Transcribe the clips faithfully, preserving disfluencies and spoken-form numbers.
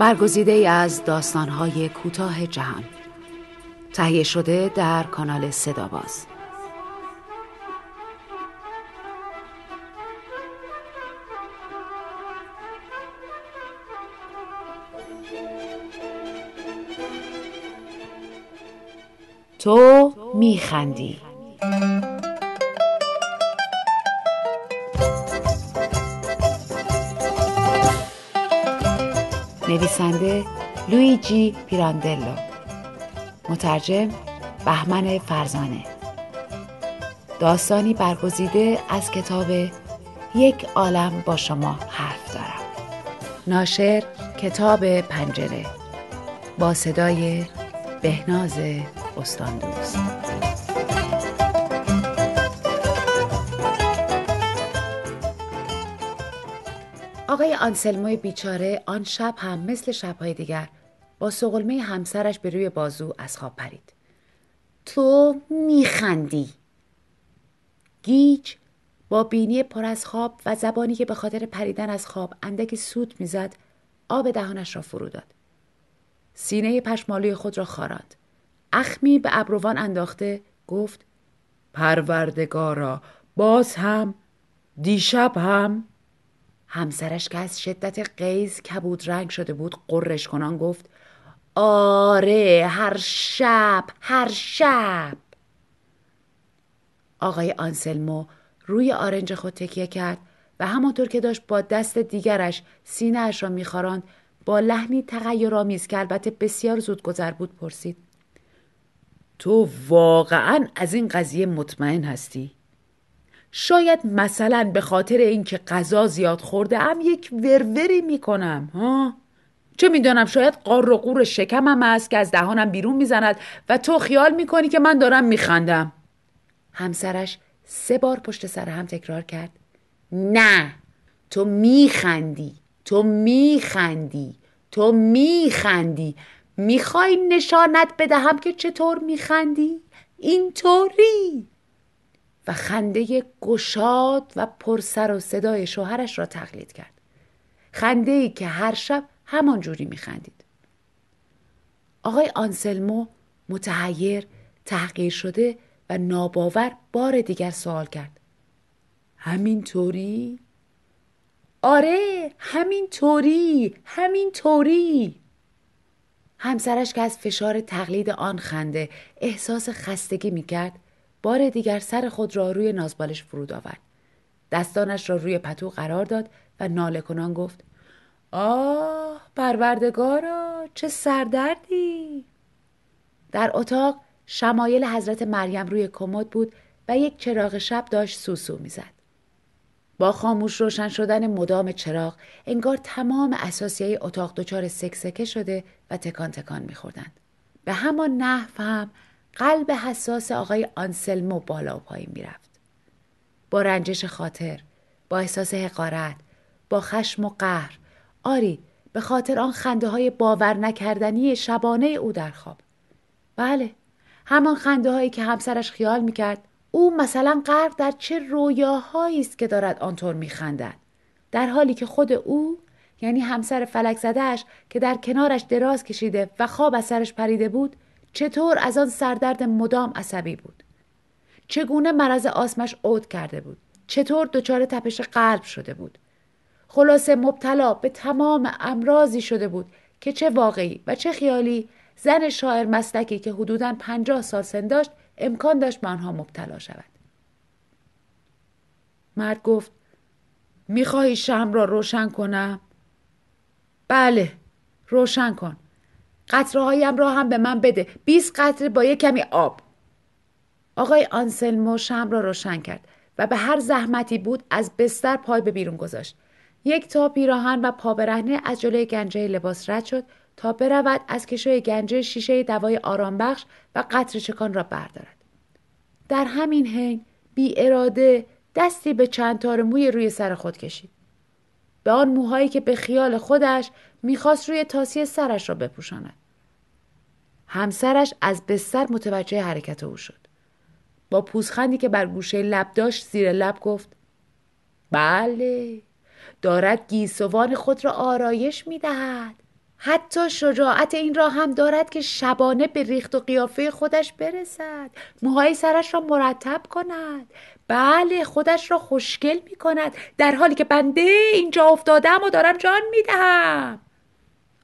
برگزیده‌ای از داستان‌های کوتاه جهان، تهیه شده در کانال صداباز. تو میخندی. نویسنده لویجی پیراندلو، مترجم بهمن فرزانه. داستانی برگزیده از کتاب یک عالم با شما حرف دارم، ناشر کتاب پنجره، با صدای بهناز استاندوز. آقای آنسلموی بیچاره آن شب هم مثل شبهای دیگر با سقلمه همسرش به روی بازو از خواب پرید. تو میخندی. گیج با بینی پر از خواب و زبانی که به خاطر پریدن از خواب اندکی سوت میزد، آب دهانش را فرو داد. سینه پشمالوی خود را خاراند. اخمی به ابروان انداخته گفت: پروردگارا، باز هم؟ دیشب هم؟ همسرش که از شدت غیظ کبود رنگ شده بود قرش کنان گفت: آره، هر شب، هر شب. آقای آنسلمو روی آرنج خود تکیه کرد و همانطور که داشت با دست دیگرش سینه اش را می‌خاراند، با لحنی تغیرآمیز که البته بسیار زودگذر بود پرسید: تو واقعاً از این قضیه مطمئن هستی؟ شاید مثلا به خاطر اینکه غذا زیاد خورده ام یک وروری میکنم، ها؟ چه میدونم، شاید قار و قور شکمم است که از دهانم بیرون میزند و تو خیال میکنی که من دارم میخندم. همسرش سه بار پشت سر هم تکرار کرد: نه، تو میخندی، تو میخندی، تو میخندی. میخوای نشانت بدهم که چطور میخندی؟ اینطوری. و خنده گشاد و پرسر و صدای شوهرش را تقلید کرد. خنده‌ای که هر شب همان جوری میخندید. آقای آنسلمو متحیر، تحقیر شده و ناباور بار دیگر سوال کرد: همینطوری؟ آره، همینطوری، همینطوری. همسرش که از فشار تقلید آن خنده احساس خستگی میکرد، بار دیگر سر خود را روی نازبالش فرود آورد. دستانش را روی پتو قرار داد و ناله کنان گفت: آه پروردگارا، چه سردردی. در اتاق شمایل حضرت مریم روی کمد بود و یک چراغ شب داشت سوسو میزد. با خاموش روشن شدن مدام چراغ انگار تمام اثاثیه اتاق دچار سکسکه شده و تکان تکان می‌خوردند. به همان نحو هم قلب حساس آقای آنسلمو بالا و پایین می‌رفت. با رنجش خاطر، با احساس حقارت، با خشم و قهر، آری به خاطر آن خنده‌های باور نکردنی شبانه او در خواب. بله، همان خنده‌هایی که همسرش خیال می‌کرد او مثلا غرق در چه رویاهایی است که دارد آنطور می‌خندد، در حالی که خود او، یعنی همسر فلک زده‌اش که در کنارش دراز کشیده و خواب از سرش پریده بود، چطور از آن سردرد مدام عصبی بود، چگونه مرض آسمش عود کرده بود، چطور دچار تپش قلب شده بود. خلاصه مبتلا به تمام امراضی شده بود که چه واقعی و چه خیالی زن شاعر مسلکی که حدوداً پنجاه سال سن داشت امکان داشت به آنها مبتلا شود. مرد گفت: میخوای شمع را روشن کنم؟ بله، روشن کن. قطره هایم را هم به من بده، بیست قطره با یک کمی آب. آقای آنسلمو شمع را روشن کرد و به هر زحمتی بود از بستر پای به بیرون گذاشت. یک تا پیراهن و پا برهنه از جلوی گنجه لباس رد شد تا برود از کشوی گنجه شیشه دوای آرام بخش و قطره چکان را بردارد. در همین حین بی اراده دستی به چند تار موی روی سر خود کشید. به آن موهایی که به خیال خودش میخواست روی تاسیه سرش را بپوشاند. همسرش از بستر متوجه حرکت او شد. با پوزخندی که بر گوشه لب داشت زیر لب گفت: بله، دارد گیسوان خود را آرایش میدهد. حتی شجاعت این را هم دارد که شبانه به ریخت و قیافه خودش برسد، موهای سرش را مرتب کند، بله خودش را خوشگل می کند، در حالی که بنده اینجا افتادم و دارم جان می دهم.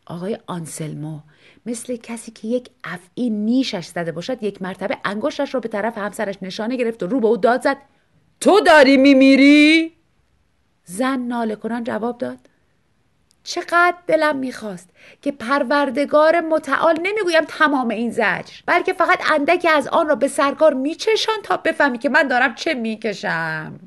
آقای آنسلمو مثل کسی که یک افعی نیشش زده باشد یک مرتبه انگشتش را به طرف همسرش نشانه گرفت و رو به او داد زد: تو داری می میری؟ زن ناله کنان جواب داد: چقدر دلم میخواست که پروردگار متعال، نمیگویم تمام این زجر، بلکه فقط اندکی از آن را به سرکار میچشان تا بفهمی که من دارم چه میکشم.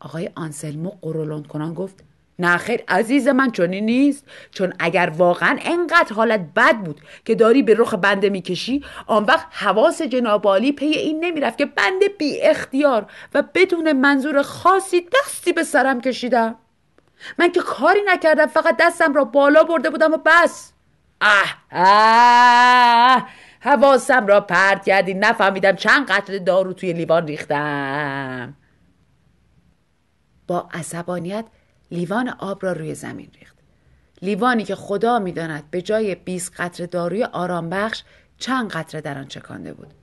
آقای آنسلمو قرولند کنان گفت: نه خیر عزیز من، چنین نیست، چون اگر واقعا انقدر حالت بد بود که داری به رخ بنده میکشی، آن وقت حواس جنابعالی پی این نمیرفت که بنده بی اختیار و بدون منظور خاصی دستی به سرم کشیدم. من که کاری نکردم، فقط دستم را بالا برده بودم و بس. اه اه حواسم را پرت کردی، نفهمیدم چند قطره دارو توی لیوان ریختم. با عصبانیت لیوان آب را روی زمین ریخت، لیوانی که خدا می‌داند به جای بیست قطره داروی آرام بخش چند قطره در آن چکانده بود.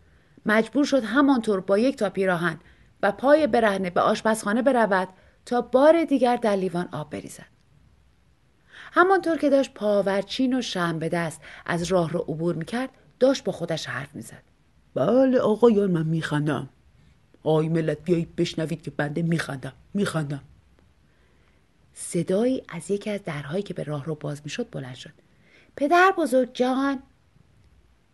مجبور شد همانطور با یک تا پیراهن و پای برهنه به آشپزخانه برود تا بار دیگر در لیوان آب بریزد. همانطور که داشت پاورچین و شم به دست از راه را عبور می‌کرد، داشت با خودش حرف می‌زد: بله آقایان، من می‌خندم. آی ملت، بیایید بشنوید که بنده می‌خندم، می‌خندم. صدایی از یکی از درهایی که به راه رو باز می شد بلند شد: پدر بزرگ جان.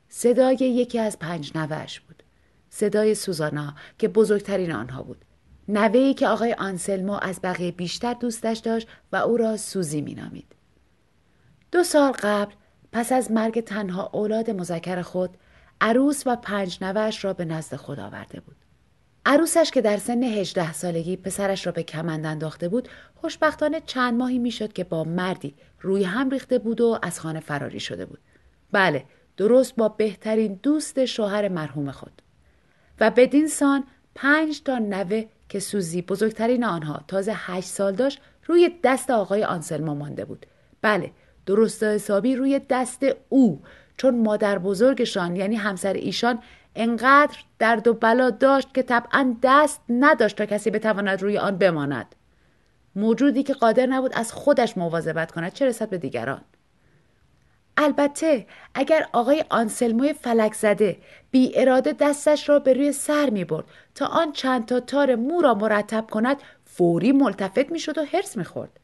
صدای یکی از پنج نوه‌اش بود، صدای سوزانا که بزرگترین آنها بود، نوه‌ای که آقای آنسلمو از بقیه بیشتر دوستش داشت و او را سوزی می نامید. دو سال قبل پس از مرگ تنها اولاد مذکر خود، عروس و پنج نوه‌اش را به نزد خود آورده بود. عروسش که در سن هجده سالگی پسرش را به کمند انداخته بود، خوشبختانه چند ماهی میشد که با مردی روی هم ریخته بود و از خانه فراری شده بود. بله، درست با بهترین دوست شوهر مرحوم خود. و بدین سان پنج تا نوه که سوزی بزرگترین آنها تازه هشت سال داشت، روی دست آقای آنسلمو مانده بود. بله، درست حسابی روی دست او، چون مادر بزرگشان یعنی همسر ایشان انقدر درد و بلا داشت که طبعا دست نداشت تا کسی بتواند روی آن بماند. موجودی که قادر نبود از خودش مواظبت کند، چه رسد به دیگران. البته اگر آقای آنسلموی فلک زده بی اراده دستش را به روی سر می برد تا آن چند تا تار مو را مرتب کند، فوری ملتفت می شد و هرس می خورد.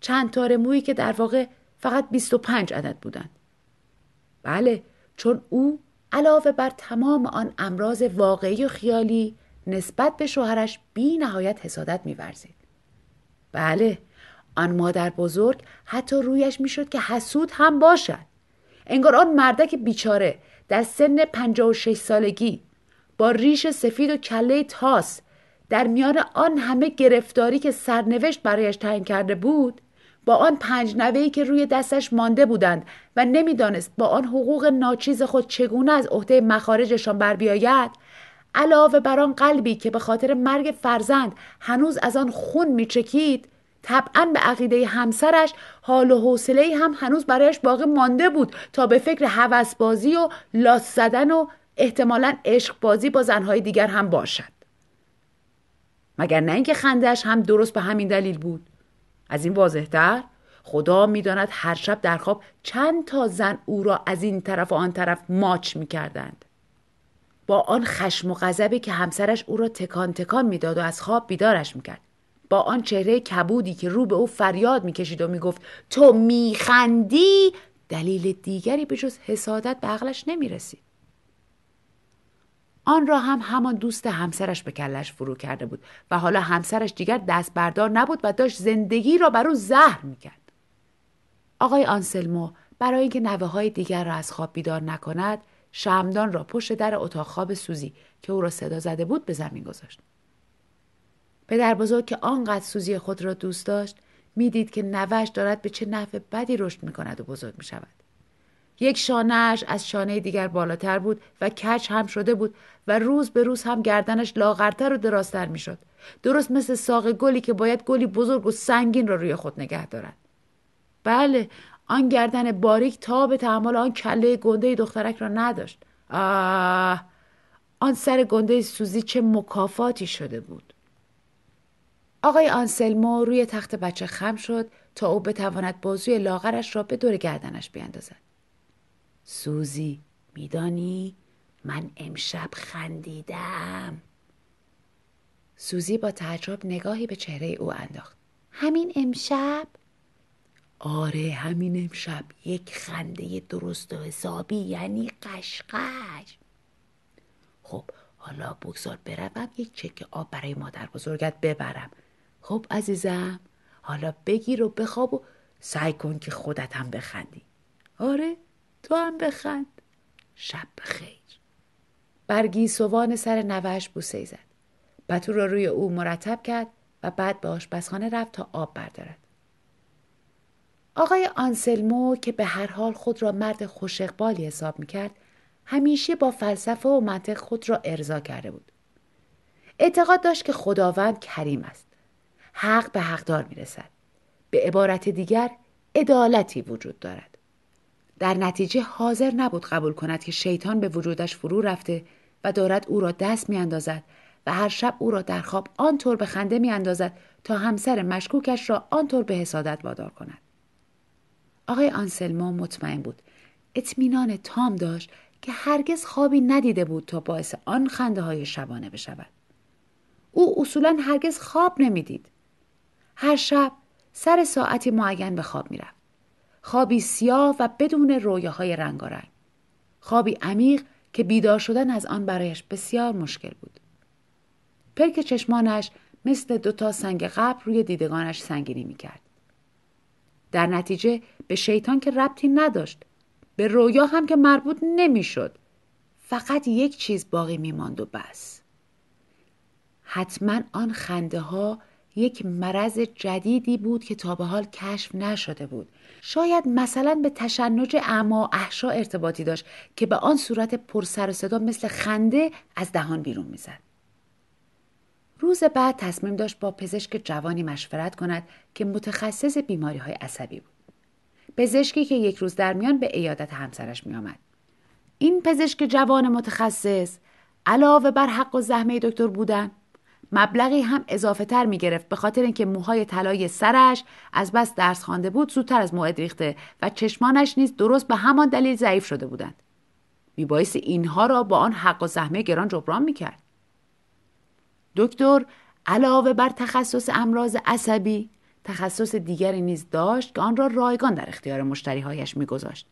چند تار مویی که در واقع فقط بیست و پنج عدد بودند. بله، چون او علاوه بر تمام آن امراض واقعی و خیالی نسبت به شوهرش بی نهایت حسادت می ورزید. بله، آن مادر بزرگ حتی رویش می شد که حسود هم باشد. انگار آن مردک بیچاره در سن پنجاه و شش سالگی با ریش سفید و کله تاس، در میان آن همه گرفتاری که سرنوشت برایش تعیین کرده بود، با آن پنج نوه‌ای که روی دستش مانده بودند و نمیدانست با آن حقوق ناچیز خود چگونه از عهده مخارجشان بر بیاید، علاوه بر آن قلبی که به خاطر مرگ فرزند هنوز از آن خون میچکید، طبعاً به عقیده همسرش حال و حوصله‌ای هم هنوز برایش باقی مانده بود تا به فکر هوس‌بازی و لاس زدن و احتمالاً عشق‌بازی با زنهای دیگر هم باشد. مگر نه اینکه خنده‌اش هم درست به همین دلیل بود؟ از این واضح‌تر خدا می‌داند هر شب در خواب چند تا زن او را از این طرف و آن طرف ماچ می‌کردند. با آن خشم و غضبی که همسرش او را تکان تکان می‌داد و از خواب بیدارش می‌کرد، با آن چهره کبودی که رو به او فریاد می‌کشید و می‌گفت تو می‌خندی، دلیل دیگری به جز حسادت به عقلش نمی‌رسید. آن را هم همان دوست همسرش به کلش فرو کرده بود و حالا همسرش دیگر دست بردار نبود و داشت زندگی را بر او زهر میکرد. آقای آنسلمو برای اینکه نوه‌های دیگر را از خواب بیدار نکند، شمعدان را پشت در اتاق خواب سوزی که او را صدا زده بود به زمین گذاشت. پدر بزرگ که آنقدر سوزی خود را دوست داشت، میدید که نوه‌اش دارد به چه نحو بدی رشد میکند و بزرگ میشود. یک شانه‌اش از شانه دیگر بالاتر بود و کج هم شده بود و روز به روز هم گردنش لاغرتر و درازتر می شد. درست مثل ساق گلی که باید گلی بزرگ و سنگین را روی خود نگه دارد. بله، آن گردن باریک تا به تحمل آن کله گنده دخترک را نداشت. آه، آن سر گنده سوزی چه مکافاتی شده بود. آقای آنسلمو روی تخت بچه خم شد تا او بتواند بازوی لاغرش را به دور گردنش بیاندازد. سوزی، میدانی؟ من امشب خندیدم. سوزی با تعجب نگاهی به چهره او انداخت. همین امشب؟ آره همین امشب، یک خنده درست و حسابی، یعنی قشقش. خب حالا بگذار بروم یک چک آب برای مادر بزرگت ببرم. خب عزیزم حالا بگیر و بخواب و سعی کن که خودت هم بخندی. آره تو هم بخند. شب بخیر. برگیسوان سر نوهش بوسه زد. پتو را روی او مرتب کرد و بعد به آشپزخانه رفت تا آب بردارد. آقای آنسلمو که به هر حال خود را مرد خوش اقبالی حساب میکرد، همیشه با فلسفه و منطق خود را ارضا کرده بود. اعتقاد داشت که خداوند کریم است. حق به حقدار میرسد. به عبارت دیگر عدالتی وجود دارد. در نتیجه حاضر نبود قبول کند که شیطان به وجودش فرو رفته و دارد او را دست میاندازد و هر شب او را در خواب آنطور به خنده میاندازد تا همسر مشکوکش را آنطور به حسادت وادار کند. آقای آنسلمو مطمئن بود. اطمینان تام داشت که هرگز خوابی ندیده بود تا باعث آن خنده های شبانه بشود. او اصولاً هرگز خواب نمیدید. هر شب سر ساعتی معین به خواب میرفت. خوابی سیاه و بدون رویاهای رنگارنگ. خوابی عمیق که بیدار شدن از آن برایش بسیار مشکل بود. پلک چشمانش مثل دوتا سنگ قبر روی دیدگانش سنگینی میکرد. در نتیجه به شیطان که ربطی نداشت، به رویا هم که مربوط نمیشد. فقط یک چیز باقی میماند و بس. حتما آن خنده ها یک مرض جدیدی بود که تا به حال کشف نشده بود. شاید مثلا به تشنج اعما و احشا ارتباطی داشت که به آن صورت پر سر و صدا مثل خنده از دهان بیرون میزد. روز بعد تصمیم داشت با پزشک جوانی مشورت کند که متخصص بیماری های عصبی بود. پزشکی که یک روز در میان به عیادت همسرش می آمد. این پزشک جوان متخصص علاوه بر حق و زحمه دکتر بودن، مبلغی هم اضافه تر می گرفت به خاطر اینکه موهای طلایی سرش از بس درس خوانده بود زودتر از موعد ریخته و چشمانش نیز درست به همان دلیل ضعیف شده بودند. میبایست اینها را با آن حق و زحمه گران جبران میکرد. دکتر علاوه بر تخصص امراض عصبی تخصص دیگری نیز داشت که آن را رایگان در اختیار مشتریهایش میگذاشت.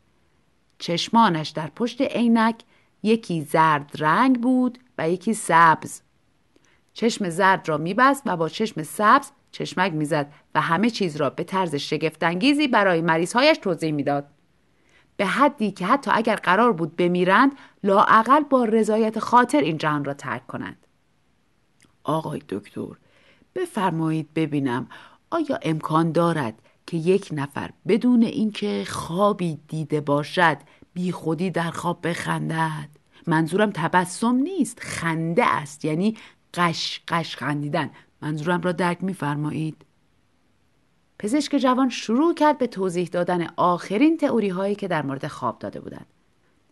چشمانش در پشت عینک یکی زرد رنگ بود و یکی سبز. چشم زرد را میبست و با چشم سبز چشمک میزد و همه چیز را به طرز شگفت‌انگیزی برای مریض‌هایش توضیح میداد. به حدی که حتی اگر قرار بود بمیرند، لااقل با رضایت خاطر این جهان را ترک کنند. آقای دکتر، بفرمایید ببینم آیا امکان دارد که یک نفر بدون اینکه خوابی دیده باشد بی خودی در خواب بخندد؟ منظورم تبسم نیست، خنده است، یعنی قش قش خندیدن. منظورم را درک می‌فرمایید؟ پزشک جوان شروع کرد به توضیح دادن آخرین تئوری هایی که در مورد خواب داده بودند.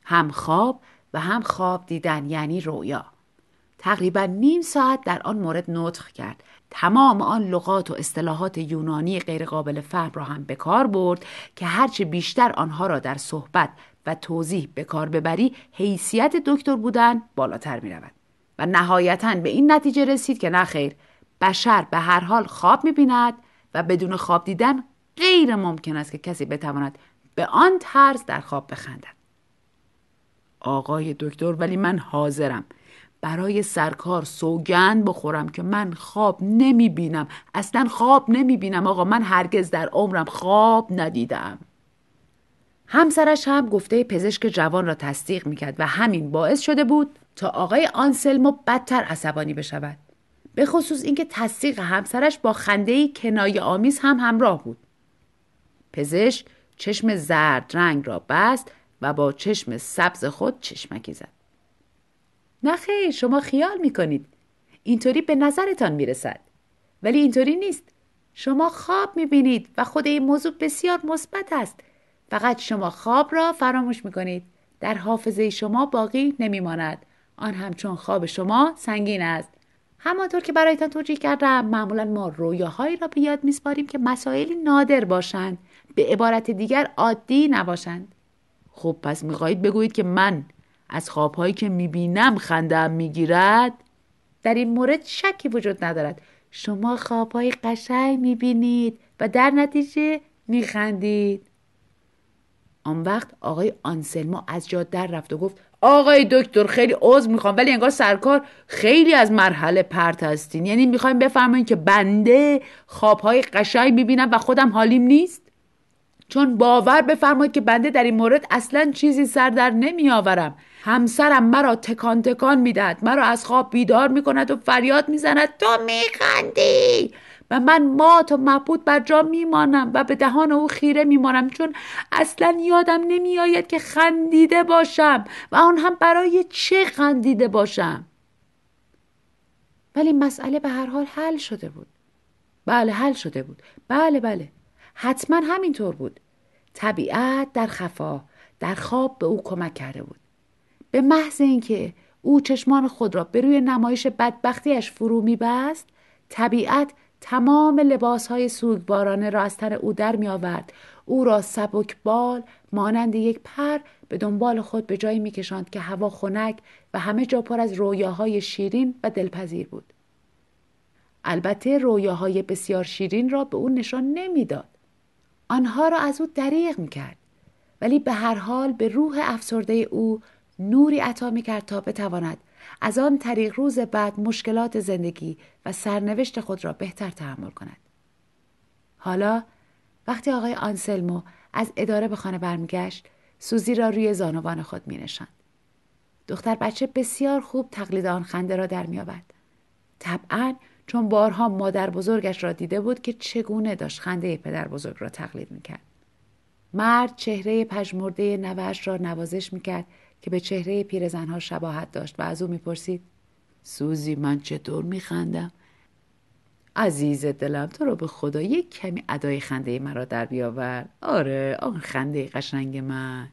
هم خواب و هم خواب دیدن یعنی رؤیا. تقریبا نیم ساعت در آن مورد نطق کرد. تمام آن لغات و اصطلاحات یونانی غیرقابل فهم را هم به کار برد که هرچه بیشتر آنها را در صحبت و توضیح به کار ببری، حیثیت دکتر بودن بالاتر می رود. و نهایتاً به این نتیجه رسید که نه خیر، بشر به هر حال خواب می بیند و بدون خواب دیدن غیر ممکن است که کسی بتواند به آن طرز در خواب بخندد. آقای دکتر، ولی من حاضرم برای سرکار سوگند بخورم که من خواب نمی بینم. اصلا خواب نمی بینم. آقا من هرگز در عمرم خواب ندیدم. همسرش هم گفته پزشک جوان را تصدیق می کرد و همین باعث شده بود تا آقای آنسلمو بدتر عصبانی بشود. به خصوص اینکه تصدیق همسرش با خنده‌ای کنایه آمیز هم همراه بود. پزشک چشم زرد رنگ را بست و با چشم سبز خود چشمکی زد. نخیر، شما خیال میکنید. اینطوری به نظرتان میرسد. ولی اینطوری نیست. شما خواب میبینید و خود این موضوع بسیار مثبت است. فقط شما خواب را فراموش میکنید. در حافظه شما باقی نمیماند. آن همچون خواب شما سنگین است. همانطور که برایتان توجیه کردم، معمولا ما رویاهایی را به یاد میسپاریم که مسائلی نادر باشند، به عبارت دیگر عادی نباشند. خب پس میخواهید بگویید که من از خوابهایی که میبینم خنده‌ام میگیرد؟ در این مورد شکی وجود ندارد. شما خوابهای قشنگ میبینید و در نتیجه میخندید. آن وقت آقای آنسلما از جا در رفت و گفت آقای دکتر خیلی عذر میخوام، ولی انگار سرکار خیلی از مرحله پرت هستین. یعنی میخوایم بفرمایید که بنده خوابهای قشنگ میبینم و خودم حالیم نیست؟ چون باور بفرمایید که بنده در این مورد اصلا چیزی سر در نمی آورم. همسرم مرا تکان تکان می دهد، مرا از خواب بیدار می کند و فریاد می زند تو می خندی و من مات و مبهوت بر جا می مانم و به دهان او خیره می مانم، چون اصلا یادم نمی آید که خندیده باشم و آن هم برای چه خندیده باشم. ولی مسئله به هر حال حل شده بود. بله حل شده بود. بله بله حتما همینطور بود. طبیعت در خفا در خواب به او کمک کرده بود. به محض اینکه او چشمان خود را به روی نمایش بدبختیش فرو می‌بست، طبیعت تمام لباس‌های سوگوارانه را از تن او در می‌آورد، او را سبکبال مانند یک پر به دنبال خود به جایی می‌کشاند که هوا خنک و همه جا پر از رویاهای شیرین و دلپذیر بود. البته رویاهای بسیار شیرین را به او نشان نمی‌داد. آنها را از او دریغ می‌کرد، ولی به هر حال به روح افسرده او نوری عطا می‌کرد تا بتواند از آن طریق روز بعد مشکلات زندگی و سرنوشت خود را بهتر تحمل کند. حالا وقتی آقای آنسلمو از اداره به خانه برمیگشت، سوزی را روی زانوان خود می‌نشاند. دختر بچه بسیار خوب تقلید آن خنده را در می‌آورد. طبعاً چون بارها مادر بزرگش را دیده بود که چگونه داشت خنده پدر بزرگ را تقلید میکرد. مرد چهره پژمرده نوه‌اش را نوازش میکرد که به چهره پیرزنها شباهت داشت و از او میپرسید سوزی من چطور میخندم؟ عزیز دلم تو رو به خدا یک کمی ادای خنده من را در بیاور. آره آن خنده قشنگ من.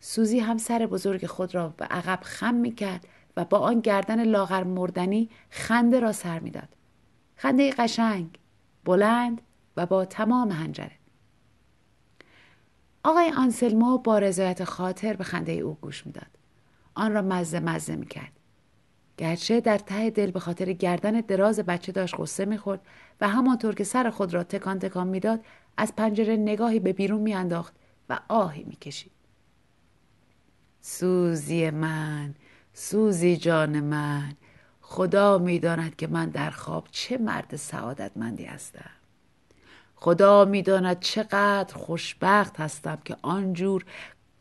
سوزی هم سر بزرگ خود را به عقب خم میکرد و با آن گردن لاغر مردنی خنده را سر میداد. خنده قشنگ، بلند و با تمام حنجره. آقای آنسلمو با رضایت خاطر به خنده او گوش میداد. آن را مزه مزه میکرد. گرچه در ته دل به خاطر گردن دراز بچه داشت غصه میخورد و همانطور که سر خود را تکان تکان میداد، از پنجره نگاهی به بیرون میانداخت و آهی میکشید. سوزی من، سوزی جان من، خدا میداند که من در خواب چه مرد سعادتمندی هستم. خدا میداند چقدر خوشبخت هستم که آنجور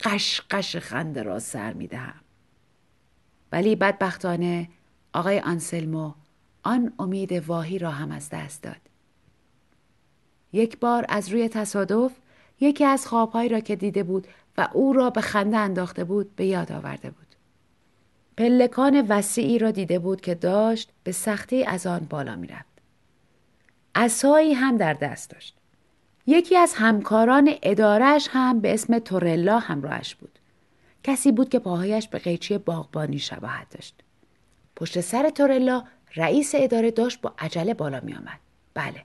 قشقش خنده را سر میدهم. ولی بدبختانه آقای آنسلمو آن امید واهی را هم از دست داد. یک بار از روی تصادف یکی از خوابهایی را که دیده بود و او را به خنده انداخته بود به یاد آورده بود. پلکان وسیعی را دیده بود که داشت به سختی از آن بالا می رفت. عصایی هم در دست داشت. یکی از همکاران ادارهش هم به اسم تورلا همراهش بود. کسی بود که پاهایش به قیچی باغبانی شباهت داشت. پشت سر تورلا رئیس اداره داشت با عجله بالا می آمد. بله،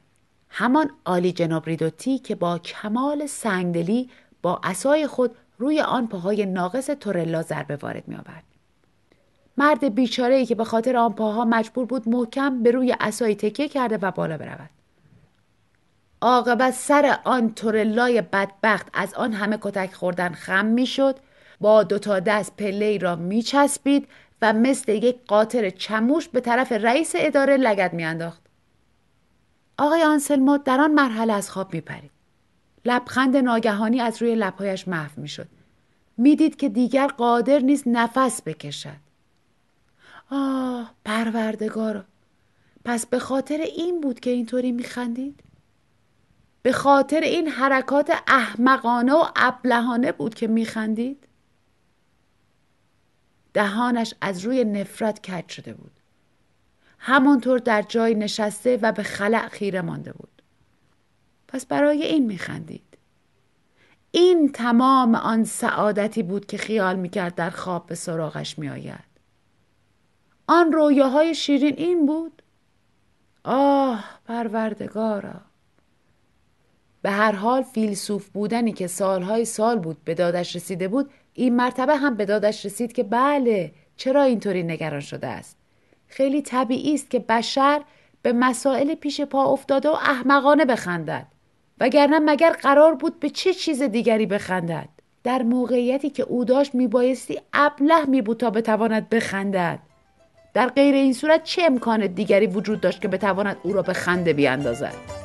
همان عالی جناب ریدوتی که با کمال سنگدلی با عصای خود روی آن پاهای ناقص تورلا ضربه وارد می آورد. مرد بیچاره‌ای که به خاطر آن پاها مجبور بود محکم به روی عصای تکیه کرده و بالا برود. عاقبت سر آن تورلای بدبخت از آن همه کتک خوردن خم میشد، با دوتا دست پله‌ای را میچسبید و مثل یک قاطر چموش به طرف رئیس اداره لگد میانداخت. آقای آنسلمو در آن مرحله از خواب میپرید. لبخند ناگهانی از روی لبهایش محو میشد. میدید که دیگر قادر نیست نفس بکشد. آه پروردگارا، پس به خاطر این بود که اینطوری میخندید؟ به خاطر این حرکات احمقانه و ابلهانه بود که میخندید؟ دهانش از روی نفرت کج شده بود. همانطور در جای نشسته و به خلأ خیره مانده بود. پس برای این میخندید. این تمام آن سعادتی بود که خیال میکرد در خواب به سراغش میآید. آن رویاهای شیرین این بود؟ آه پروردگارا! به هر حال فیلسوف بودنی که سالهای سال بود به دادش رسیده بود، این مرتبه هم به دادش رسید که بله، چرا اینطوری نگران شده است؟ خیلی طبیعی است که بشر به مسائل پیش پا افتاده و احمقانه بخندد، وگرنه مگر قرار بود به چه چیز دیگری بخندد؟ در موقعیتی که او داشت میبایستی ابله می بود تا بتواند بخندد. در غیر این صورت چه امکان دیگری وجود داشت که بتواند او را به خنده بیاندازد؟